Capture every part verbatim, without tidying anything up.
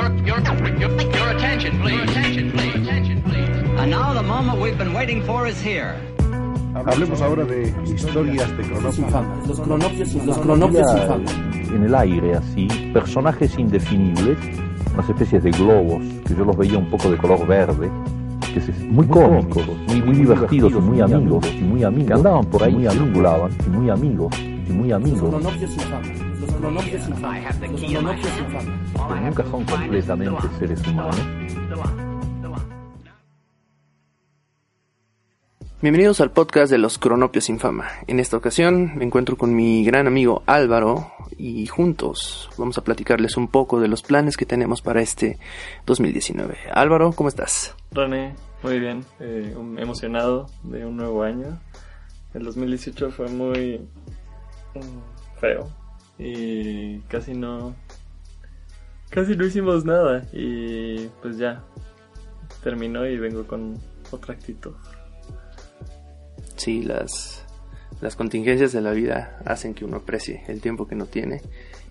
Your, your, your, your attention, please. Your attention, please. Your attention, please. And now the moment we've been waiting for is here. Hablemos ahora de historias de Cronopios sin Fama. Los Cronopios sin Fama. En el aire, así, personajes indefinibles, unas especies de globos, que yo los veía un poco de color verde, que se, muy, muy cómicos, cómicos muy, muy divertidos, divertidos, muy amigos, y muy amigos, que andaban por ahí, muy circulaban, y muy amigos, y muy amigos. Los Cronopios sin Fama. Los Cronopios sin Fama. Los Cronopios sin Fama. Pero nunca son completamente seres humanos. Bienvenidos al podcast de los Cronopios sin Fama. En esta ocasión me encuentro con mi gran amigo Álvaro y juntos vamos a platicarles un poco de los planes que tenemos para este dos mil diecinueve. Álvaro, ¿cómo estás? René, muy bien, eh, emocionado de un nuevo año. El dos mil dieciocho fue muy feo y casi no, casi no hicimos nada y pues ya terminó y vengo con otra actitud. Sí, las, las contingencias de la vida hacen que uno aprecie el tiempo que no tiene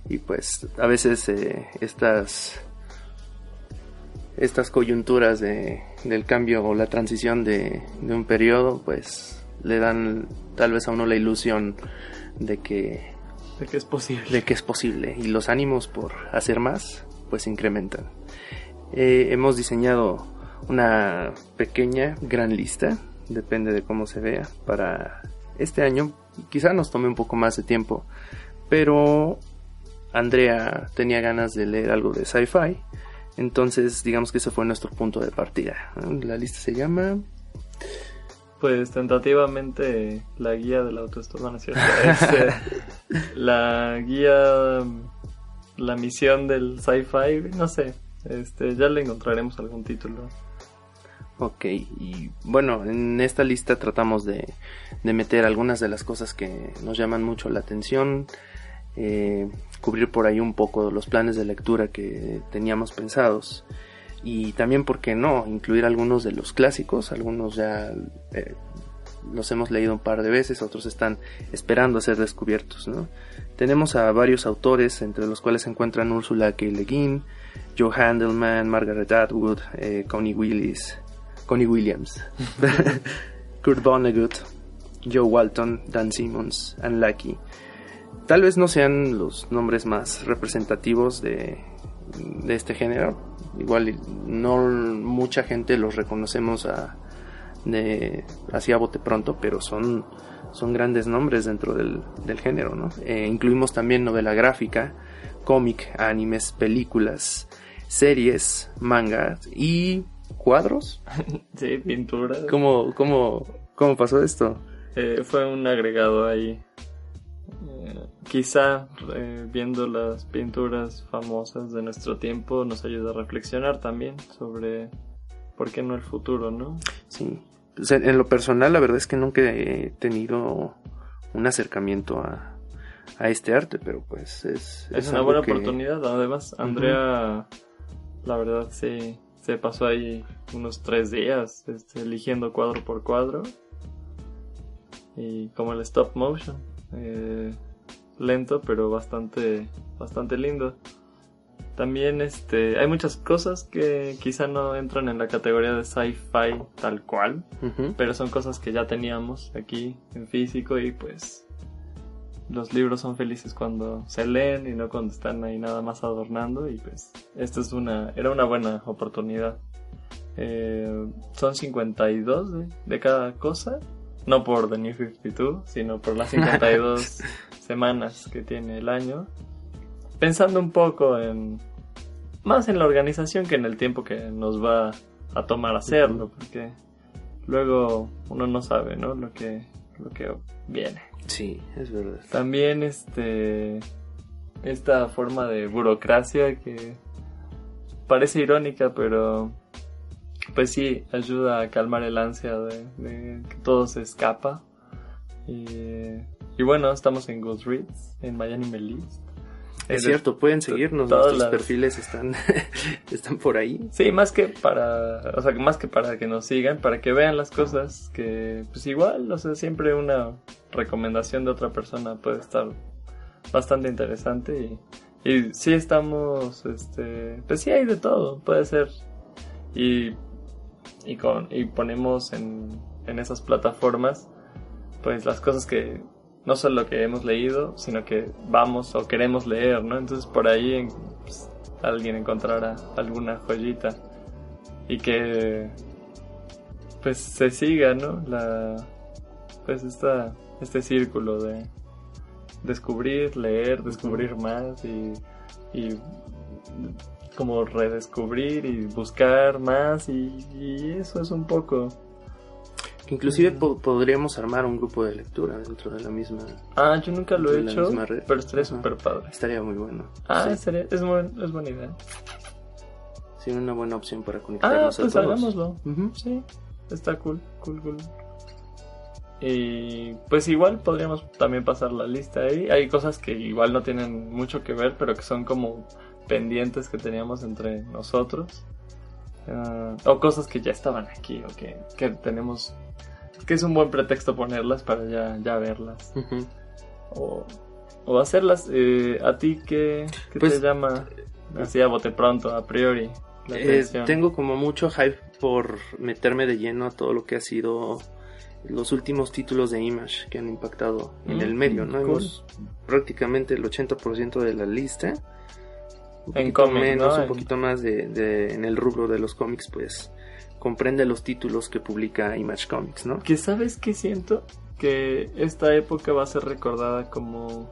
y pues a veces eh, estas, estas coyunturas de, del cambio o la transición de, de un periodo pues le dan tal vez a uno la ilusión de que, de que es posible. De que es posible y los ánimos por hacer más pues incrementan. Eh, hemos diseñado una pequeña gran lista. Depende de cómo se vea. Para este año quizá nos tome un poco más de tiempo, pero Andrea tenía ganas de leer algo de sci-fi, entonces digamos que ese fue nuestro punto de partida. La lista se llama... Pues tentativamente la guía de la autoestima, ¿no es cierto? Es, eh, la guía, la misión del sci-fi, no sé, este, ya le encontraremos algún título. Ok, y bueno, en esta lista tratamos de, de meter algunas de las cosas que nos llaman mucho la atención, eh, cubrir por ahí un poco los planes de lectura que teníamos pensados y también, ¿por qué no?, incluir algunos de los clásicos, algunos ya eh, los hemos leído un par de veces, otros están esperando a ser descubiertos, ¿no? Tenemos a varios autores, entre los cuales se encuentran Ursula K. Guin, Joe Handelman, Margaret Atwood, eh, Connie Willis... Connie Williams, Kurt Vonnegut, Joe Walton, Dan Simmons, and Lucky. Tal vez no sean los nombres más representativos de, de este género. Igual no mucha gente los reconocemos a, de, así a bote pronto, pero son, son grandes nombres dentro del, del género, ¿no? Eh, incluimos también novela gráfica, cómic, animes, películas, series, mangas y... ¿Cuadros? Sí, pinturas. ¿Cómo, cómo, cómo pasó esto? Eh, fue un agregado ahí. Eh, quizá eh, viendo las pinturas famosas de nuestro tiempo nos ayuda a reflexionar también sobre por qué no el futuro, ¿no? Sí. O sea, en lo personal, la verdad es que nunca he tenido un acercamiento a, a este arte, pero pues es... Es, es una buena que... oportunidad. Además, Andrea, uh-huh. La verdad, sí... Se pasó ahí unos tres días este, eligiendo cuadro por cuadro y como el stop motion, eh, lento pero bastante bastante lindo. También este hay muchas cosas que quizá no entran en la categoría de sci-fi tal cual, uh-huh. Pero son cosas que ya teníamos aquí en físico y pues los libros son felices cuando se leen y no cuando están ahí nada más adornando y pues esta es una, era una buena oportunidad. Eh, son cincuenta y dos de, de cada cosa, no por The New cincuenta y dos, sino por las cincuenta y dos semanas que tiene el año. Pensando un poco en más en la organización que en el tiempo que nos va a tomar hacerlo, porque luego uno no sabe, ¿no?, lo que, lo que viene. Sí, es verdad. También este esta forma de burocracia que parece irónica, pero pues sí, ayuda a calmar el ansia de, de que todo se escapa. Y, y bueno, estamos en Goodreads, en MyAnimeList. Es cierto, pueden seguirnos, nuestros las... perfiles están, están por ahí. Sí, más que para, o sea, más que para que nos sigan, para que vean las cosas que, pues igual, o sea, siempre una recomendación de otra persona puede estar bastante interesante y Y sí estamos, este, pues sí hay de todo, puede ser. Y y con y ponemos en en esas plataformas pues las cosas que no solo que hemos leído, sino que vamos o queremos leer, ¿no? Entonces por ahí pues, alguien encontrará alguna joyita y que pues se siga, ¿no? La pues esta este círculo de descubrir, leer, descubrir más y, y como redescubrir y buscar más y, y eso es un poco. Inclusive uh-huh. po- podríamos armar un grupo de lectura dentro de la misma. Ah, yo nunca lo he hecho, pero estaría uh-huh. súper padre. Estaría muy bueno. Ah, sí. estaría, es, buen, es buena idea. Sí, una buena opción para conectarnos ah, pues a todos. Ah, pues hagámoslo. Uh-huh. Sí, está cool, cool, cool. Y pues igual podríamos también pasar la lista ahí. Hay cosas que igual no tienen mucho que ver, pero que son como pendientes que teníamos entre nosotros. Uh, o cosas que ya estaban aquí, o que, que tenemos... Que es un buen pretexto ponerlas para ya, ya verlas. Uh-huh. O, o hacerlas. Eh, ¿A ti qué, qué pues, te llama? Así a bote pronto, a priori. Eh, tengo como mucho hype por meterme de lleno a todo lo que ha sido... los últimos títulos de Image que han impactado mm, en el medio, ¿no? Cool. Hemos prácticamente el ochenta por ciento de la lista. Un en poquito comic, menos, ¿no? Un poquito más de, de en el rubro de los cómics, pues comprende los títulos que publica Image Comics, ¿no? Que sabes que siento que esta época va a ser recordada como,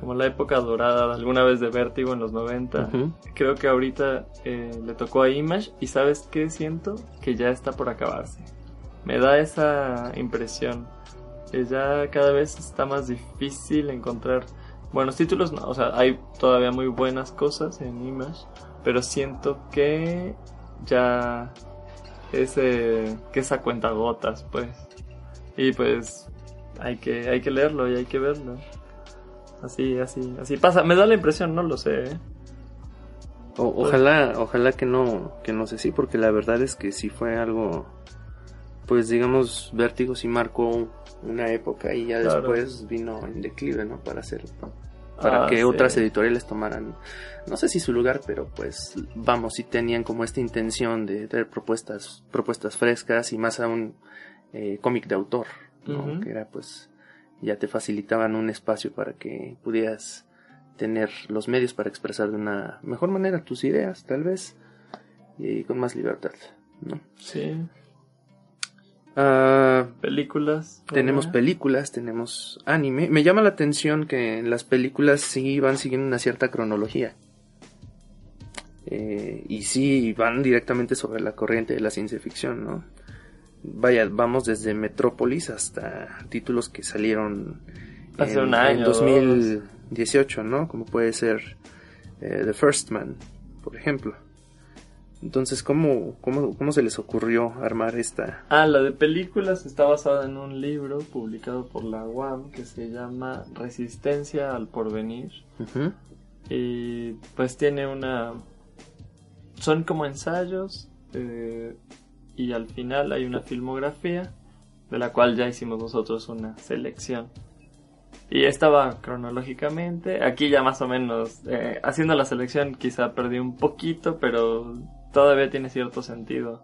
como la época dorada alguna vez de Vertigo en los noventa. Uh-huh. Creo que ahorita eh, le tocó a Image y sabes que siento que ya está por acabarse. Me da esa impresión que ya cada vez está más difícil encontrar buenos títulos. No, o sea, hay todavía muy buenas cosas en Image, pero siento que ya ese que esa cuentagotas, pues. Y pues hay que hay que leerlo y hay que verlo. Así, así, así pasa. Me da la impresión, no lo sé, ¿eh? O, ojalá, ojalá que no que no sé, sí, porque la verdad es que sí fue algo. Pues digamos, Vértigo sí marcó una época y ya claro. Después vino en declive, ¿no? Para hacer, para ah, que sí. Otras editoriales tomaran, no sé si su lugar, pero pues vamos, sí tenían como esta intención de traer propuestas, propuestas frescas y más aún eh, cómic de autor, ¿no? Uh-huh. Que era pues, ya te facilitaban un espacio para que pudieras tener los medios para expresar de una mejor manera tus ideas, tal vez, y con más libertad, ¿no? Sí. Uh, películas. Tenemos ¿verdad? películas, tenemos anime. Me llama la atención que las películas sí van siguiendo una cierta cronología. Eh, y sí van directamente sobre la corriente de la ciencia ficción, ¿no? Vaya, vamos desde Metrópolis hasta títulos que salieron hace en, un año, en dos mil dieciocho, ¿no? Como puede ser eh, The First Man, por ejemplo. Entonces, ¿cómo, cómo, ¿cómo se les ocurrió armar esta...? Ah, la de películas está basada en un libro publicado por la U A M que se llama Resistencia al Porvenir. Uh-huh. Y pues tiene una... son como ensayos eh, y al final hay una filmografía de la cual ya hicimos nosotros una selección. Y esta va cronológicamente. Aquí ya más o menos, eh, haciendo la selección quizá perdí un poquito, pero... todavía tiene cierto sentido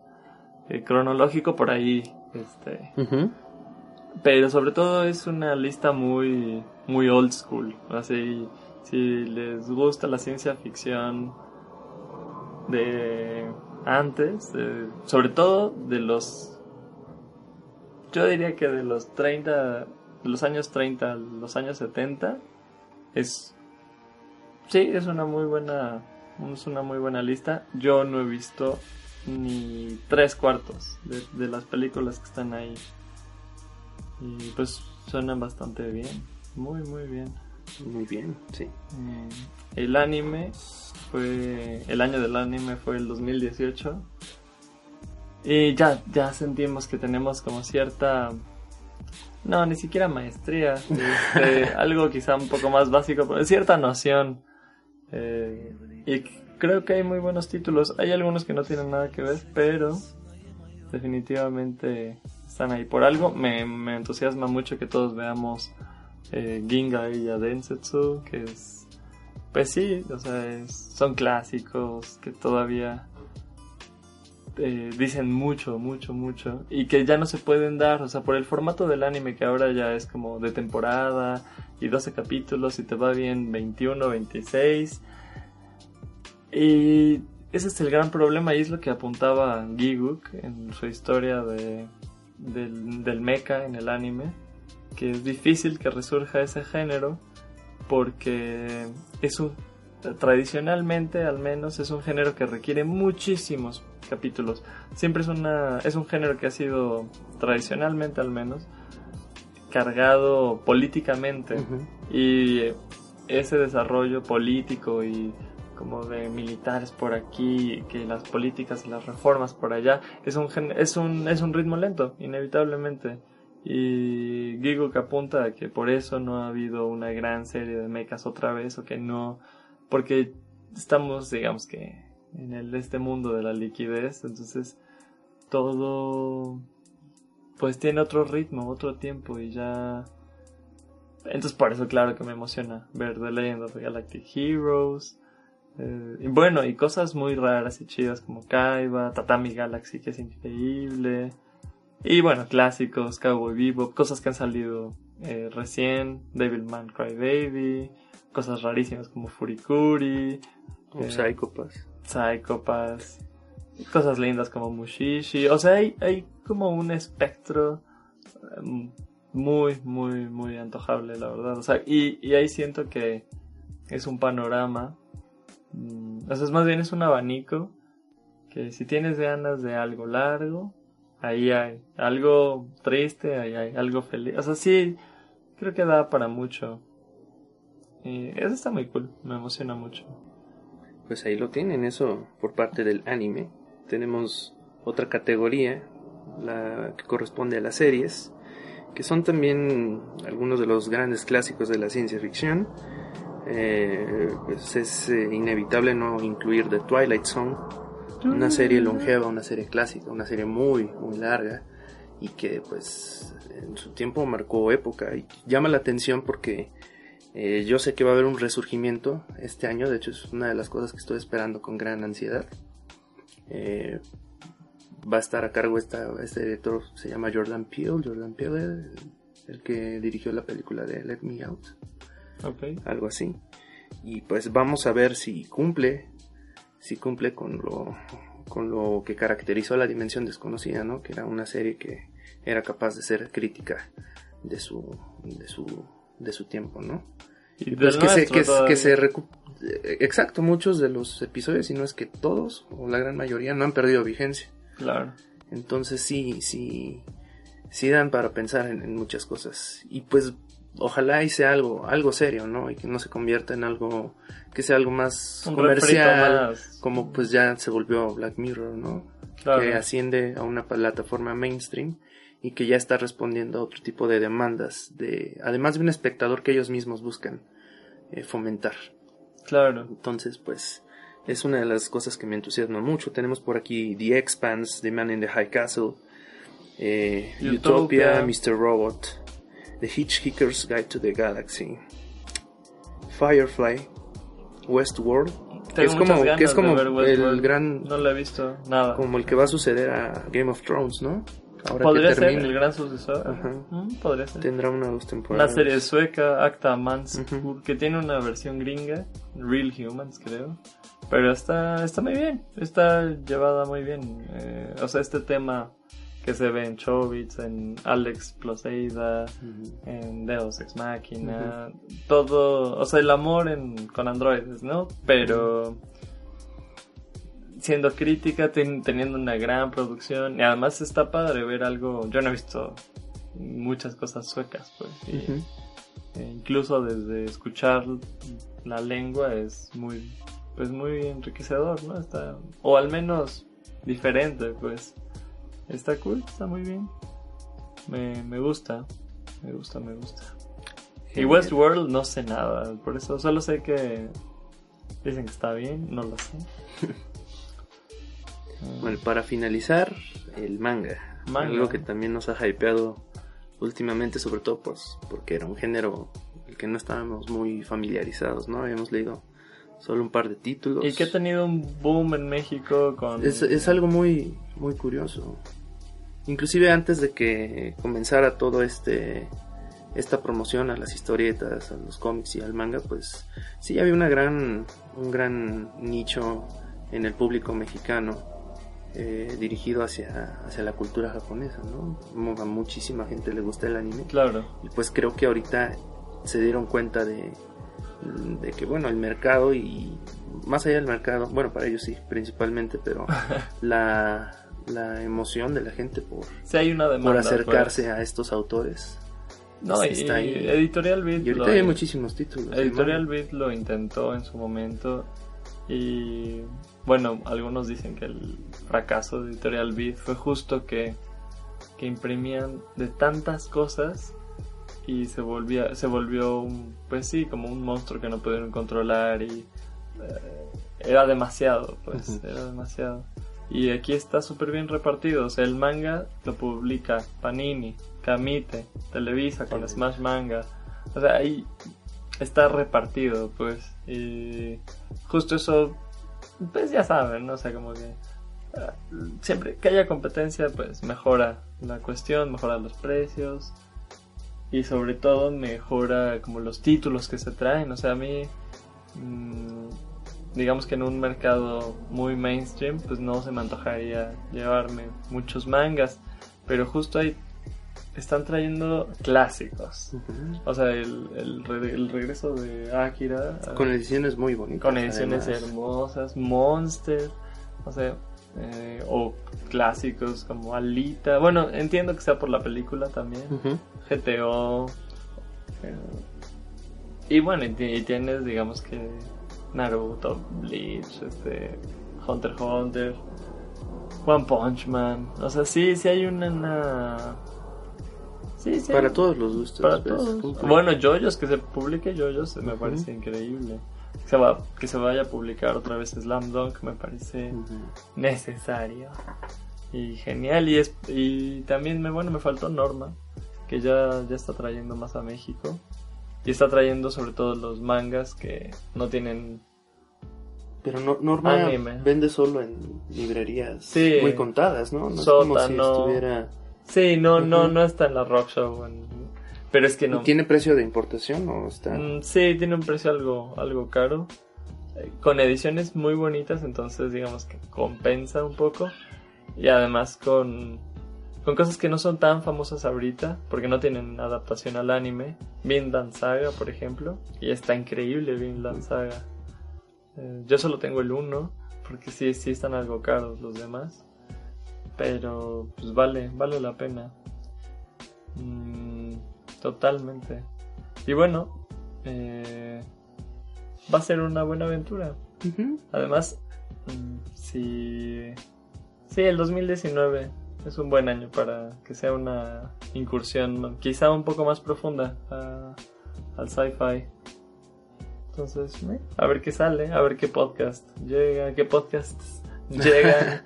eh, cronológico por ahí, este, uh-huh. Pero sobre todo es una lista muy, muy old school. Así, si les gusta la ciencia ficción de antes, de, sobre todo de los, yo diría que de los treinta, de los años treinta, los años setenta, es, sí, es una muy buena. Es una muy buena lista. Yo no he visto ni tres cuartos de, de las películas que están ahí. Y pues suenan bastante bien. Muy, muy bien. Muy bien, sí. El anime fue... el año del anime fue el dos mil dieciocho. Y ya, ya sentimos que tenemos como cierta... no, ni siquiera maestría. Este, algo quizá un poco más básico, pero cierta noción. Eh, y creo que hay muy buenos títulos. Hay algunos que no tienen nada que ver, pero definitivamente están ahí por algo. Me, me entusiasma mucho que todos veamos eh, Ginga y Densetsu, que es pues sí, o sea, es, son clásicos que todavía eh, dicen mucho, mucho, mucho, y que ya no se pueden dar, o sea, por el formato del anime que ahora ya es como de temporada y doce capítulos, si te va bien veintiuno, veintiséis, y ese es el gran problema, y es lo que apuntaba Giguk en su historia de, del, del mecha en el anime, que es difícil que resurja ese género, porque es un, tradicionalmente al menos es un género que requiere muchísimos capítulos. Siempre es una es un género que ha sido tradicionalmente al menos cargado políticamente, uh-huh. y ese desarrollo político y como de militares por aquí, que las políticas y las reformas por allá, es un es un es un ritmo lento inevitablemente. Y Giguk apunta a que por eso no ha habido una gran serie de mechas otra vez, o que no, porque estamos, digamos que, en el, este mundo de la liquidez, entonces todo pues tiene otro ritmo, otro tiempo, y ya. Entonces por eso claro que me emociona ver The Legend of the Galactic Heroes, eh, y bueno, y cosas muy raras y chidas como Kaiba, Tatami Galaxy, que es increíble. Y bueno, clásicos, Cowboy Bebop, cosas que han salido eh, recién, Devilman Crybaby, cosas rarísimas como Furikuri, eh, Psycho-Pass, Psycho-Pass, cosas lindas como Mushishi. O sea, hay, hay como un espectro eh, muy, muy, muy antojable, la verdad. O sea, y, y ahí siento que es un panorama, mm, o sea, es más bien es un abanico, que si tienes ganas de algo largo, ahí hay algo triste, ahí hay algo feliz. O sea, sí, creo que da para mucho. Y eso está muy cool, me emociona mucho. Pues ahí lo tienen, eso por parte del anime. Tenemos otra categoría, la que corresponde a las series, que son también algunos de los grandes clásicos de la ciencia ficción. Eh, pues es eh, inevitable no incluir The Twilight Zone. Una serie longeva, una serie clásica, una serie muy, muy larga, y que pues en su tiempo marcó época, y llama la atención porque eh, yo sé que va a haber un resurgimiento este año. De hecho, es una de las cosas que estoy esperando con gran ansiedad. Eh, va a estar a cargo esta, este director, se llama Jordan Peele, Jordan Peele, el, el que dirigió la película de Let Me Out, okay. Algo así, y pues vamos a ver si cumple. Sí cumple con lo, con lo que caracterizó la Dimensión Desconocida, ¿no? Que era una serie que era capaz de ser crítica de su, de su, de su tiempo, ¿no? Y pues que se, que, que se recu- exacto, muchos de los episodios, si no es que todos, o la gran mayoría, no han perdido vigencia. Claro. Entonces sí, sí, sí dan para pensar en, en muchas cosas. Y pues ojalá y sea algo, algo serio, ¿no? Y que no se convierta en algo, que sea algo más un comercial, más. Como pues ya se volvió Black Mirror, ¿no? Claro. Que asciende a una plataforma mainstream y que ya está respondiendo a otro tipo de demandas, de además de un espectador que ellos mismos buscan eh, fomentar. Claro. Entonces, pues, es una de las cosas que me entusiasma mucho. Tenemos por aquí The Expanse, The Man in the High Castle, eh, Utopia, mister Robot, The Hitchhiker's Guide to the Galaxy, Firefly, Westworld, que es como, que es como el gran, no lo he visto nada, como el que va a suceder a Game of Thrones, ¿no? Ahora podría que ser el gran sucesor. Ajá. Podría ser. Tendrá una o dos temporadas. La serie sueca Acta Mansur, uh-huh. que tiene una versión gringa, Real Humans, creo, pero está está muy bien, está llevada muy bien, eh, o sea, este tema que se ve en Chobits, en Alex Ploseida, uh-huh. en Deus Ex Machina, uh-huh. todo, o sea, el amor en, con androides, ¿no? Pero uh-huh. siendo crítica, ten, teniendo una gran producción, y además está padre ver algo. Yo no he visto muchas cosas suecas, pues, y, uh-huh. e incluso desde escuchar la lengua es muy, pues, muy enriquecedor, ¿no? Está, o al menos diferente, pues. Está cool, está muy bien. Me, me gusta, me gusta, me gusta. Genial. Y Westworld no sé nada, por eso solo sé que dicen que está bien, no lo sé. Bueno, para finalizar, el manga. manga. Algo que también nos ha hypeado últimamente, sobre todo pues porque era un género el que no estábamos muy familiarizados, ¿no? Habíamos leído solo un par de títulos. Y que ha tenido un boom en México con... Es, es algo muy, muy curioso. Inclusive antes de que comenzara todo este... esta promoción a las historietas, a los cómics y al manga, pues sí había una gran, un gran nicho en el público mexicano, eh, dirigido hacia, hacia la cultura japonesa, ¿no? A muchísima gente le gusta el anime. Claro. Y pues creo que ahorita se dieron cuenta de, de que, bueno, el mercado y más allá del mercado, bueno, para ellos sí, principalmente, pero la, la emoción de la gente por, sí, hay una demanda, por acercarse pues a estos autores. No, sí, está y, ahí. Editorial Beat. Y ahorita lo, hay muchísimos títulos. Editorial Beat lo intentó en su momento. Y bueno, algunos dicen que el fracaso de Editorial Beat fue justo que, que imprimían de tantas cosas y se volvía, se volvió un, pues sí, como un monstruo que no pudieron controlar. Y eh, era demasiado, pues, uh-huh. era demasiado. Y aquí está súper bien repartido. O sea, el manga lo publica Panini, Camite, Televisa con sí. Smash Manga. O sea, ahí está repartido, pues. Y justo eso, pues ya saben, ¿no? O sea, como que uh, siempre que haya competencia, pues mejora la cuestión, mejora los precios. Y sobre todo mejora como los títulos que se traen. O sea, a mí... Mmm, digamos que en un mercado muy mainstream, pues no se me antojaría llevarme muchos mangas, pero justo ahí están trayendo clásicos. Uh-huh. O sea, el, el, el regreso de Akira. Con ediciones muy bonitas. Con ediciones además. Hermosas, Monster, o sea, eh, o clásicos como Alita. Bueno, entiendo que sea por la película también. Uh-huh. G T O. Eh, y bueno, y, y tienes, digamos que... Naruto, Bleach, este, Hunter x Hunter, One Punch Man. O sea, sí, sí hay una... una... Sí, sí para hay... todos los gustos. Para todos. Bueno, JoJo's, que se publique JoJo's, me uh-huh. parece increíble. Que se, va, que se vaya a publicar otra vez Slam Dunk, me parece uh-huh. necesario. Y genial. Y, es, y también, me, bueno, me faltó Norma, que ya, ya está trayendo más a México. Y está trayendo sobre todo los mangas que no tienen. Pero no, Norma anime. Vende solo en librerías sí. muy contadas, ¿no? No es Sota, como si no. estuviera. Sí, no, uh-huh. no, no está en la Rock Show. En... Pero es que no. ¿Tiene precio de importación o está? Mm, sí, tiene un precio algo, algo caro. Eh, con ediciones muy bonitas, entonces digamos que compensa un poco. Y además con. Con cosas que no son tan famosas ahorita, porque no tienen adaptación al anime. Vin Dan Saga, por ejemplo. Y está increíble Vin Dan Saga. Eh, yo solo tengo el uno, porque sí, sí están algo caros los demás. Pero pues vale, vale la pena. Mm, totalmente. Y bueno, eh, va a ser una buena aventura. Uh-huh. Además, mm, sí, sí, el dos mil diecinueve... es un buen año para que sea una incursión quizá un poco más profunda a, al sci-fi. Entonces, a ver qué sale, a ver qué podcast llega, qué podcasts llegan,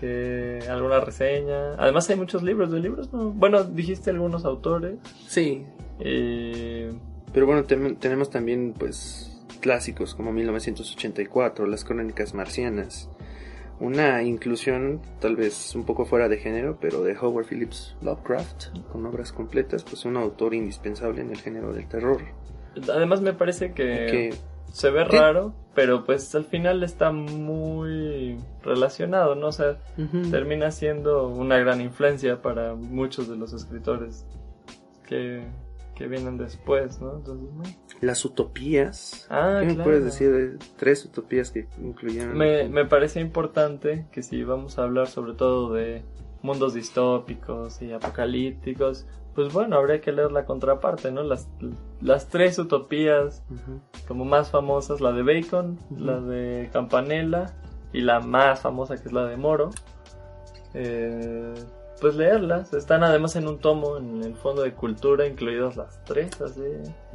que alguna reseña. Además hay muchos libros, de libros no. Bueno, dijiste algunos autores. Sí. Eh... Pero bueno, te- tenemos también pues clásicos como mil novecientos ochenta y cuatro, Las Crónicas Marcianas. Una inclusión tal vez un poco fuera de género, pero de Howard Phillips Lovecraft, con obras completas, pues un autor indispensable en el género del terror. Además me parece que, que se ve ¿qué? Raro, pero pues al final está muy relacionado, ¿no? O sea, uh-huh. termina siendo una gran influencia para muchos de los escritores que, que vienen después, ¿no? Entonces, ¿no? Las utopías. Ah, ¿qué claro. me puedes decir de tres utopías que incluyeron? Me, me parece importante que si vamos a hablar sobre todo de mundos distópicos y apocalípticos, pues bueno, habría que leer la contraparte, ¿no? Las, las tres utopías uh-huh. como más famosas, la de Bacon, uh-huh. la de Campanella y la más famosa que es la de Moro. Eh... Pues leerlas, están además en un tomo en el fondo de cultura, incluidas las tres, así.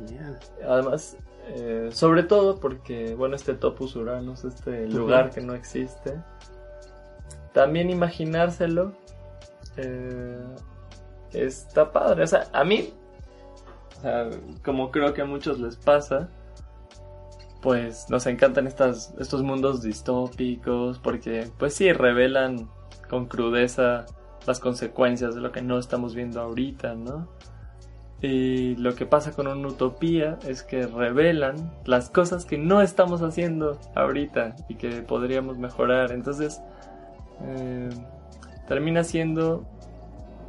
Yeah. Además, eh, sobre todo porque, bueno, este Topus Uranus, este lugar uh-huh. que no existe. También imaginárselo eh, está padre. O sea, a mí, o sea, como creo que a muchos les pasa, pues nos encantan estas, estos mundos distópicos, porque pues sí revelan con crudeza las consecuencias de lo que no estamos viendo ahorita, ¿no? Y lo que pasa con una utopía es que revelan las cosas que no estamos haciendo ahorita y que podríamos mejorar. Entonces eh, termina siendo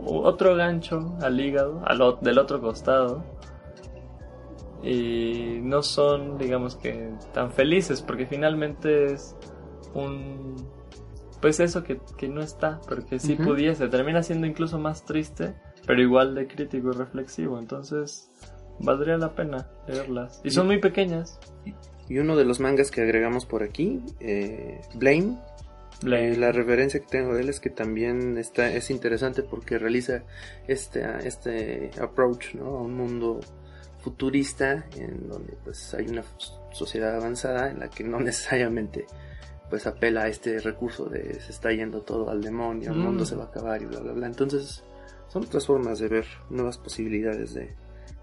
otro gancho al hígado, al, del otro costado. Y no son, digamos que, tan felices, porque finalmente es un... pues eso que, que no está, porque si uh-huh. pudiese, termina siendo incluso más triste, pero igual de crítico y reflexivo. Entonces valdría la pena leerlas, y son muy pequeñas. Y uno de los mangas que agregamos por aquí, eh, Blame, Blame. Eh, la referencia que tengo de él es que también está, es interesante porque realiza este, este approach, ¿no?, a un mundo futurista, en donde pues hay una sociedad avanzada en la que no necesariamente pues apela a este recurso de se está yendo todo al demonio, mm. el mundo se va a acabar y bla bla bla. Entonces son otras formas de ver nuevas posibilidades de,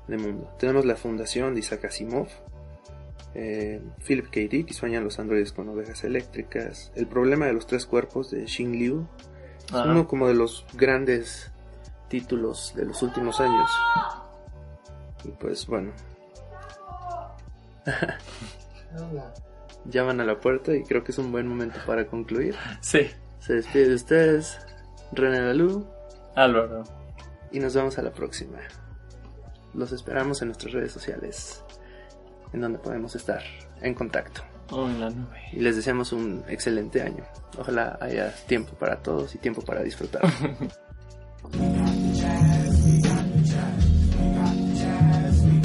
de mundo. Tenemos la fundación de Isaac Asimov, eh, Philip K. Dick y Sueñan los androides con ovejas eléctricas, El problema de los tres cuerpos de Shin Liu, ah. uno como de los grandes títulos de los últimos años. Y pues bueno, llaman a la puerta y creo que es un buen momento para concluir. Sí. Se despide de ustedes René Dalú, Álvaro, y nos vemos a la próxima. Los esperamos en nuestras redes sociales, en donde podemos estar en contacto. Oh, en la nube. Y les deseamos un excelente año. Ojalá haya tiempo para todos y tiempo para disfrutar.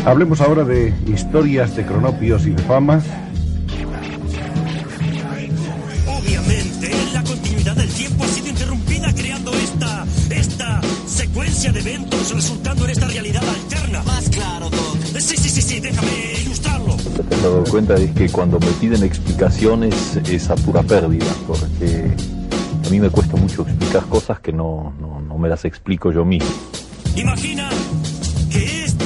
Hablemos ahora de historias de cronopios sin fama. Obviamente, la continuidad del tiempo ha sido interrumpida creando esta, esta secuencia de eventos resultando en esta realidad alterna. Más claro, Doc. Sí, sí, sí, sí, déjame ilustrarlo. Te has dado cuenta es que cuando me piden explicaciones es a pura pérdida, porque a mí me cuesta mucho explicar cosas que no, no, no me las explico yo mismo. Imagina que esta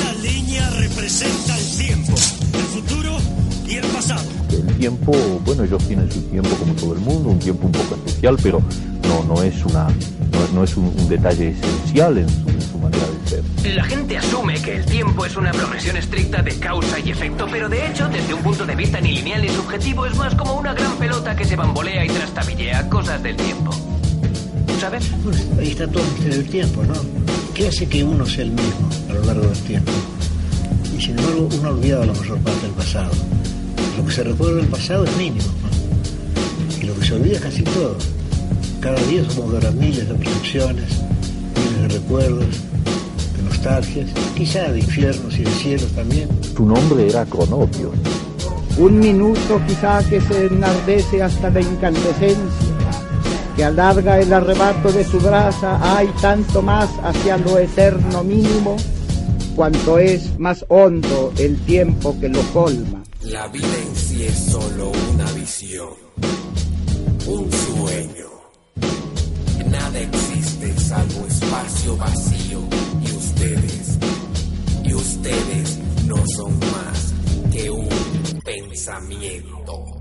representa el tiempo, el futuro y el pasado. El tiempo, bueno, ellos tienen su tiempo como todo el mundo, un tiempo un poco especial, pero no, no es una, no, no es un, un detalle esencial en su, en su manera de ser. La gente asume que el tiempo es una progresión estricta de causa y efecto, pero de hecho, desde un punto de vista ni lineal ni subjetivo, es más como una gran pelota que se bambolea y trastabillea cosas del tiempo. ¿Sabes? Bueno, ahí está todo el tiempo, ¿no? ¿Qué hace que uno sea el mismo a lo largo del tiempo? Y sin embargo uno ha olvidado la mayor parte del pasado. Lo que se recuerda del pasado es mínimo, ¿no? Y lo que se olvida es casi todo. Cada día somos de las miles de percepciones, miles de recuerdos, de nostalgias, quizá de infiernos y de cielos también. Tu nombre era Cronopio. Un minuto quizá que se enardece hasta la incandescencia, que alarga el arrebato de su brasa, hay tanto más hacia lo eterno mínimo, cuanto es más hondo el tiempo que lo colma. La vida en sí es solo una visión, un sueño. Nada existe salvo espacio vacío y ustedes, y ustedes no son más que un pensamiento.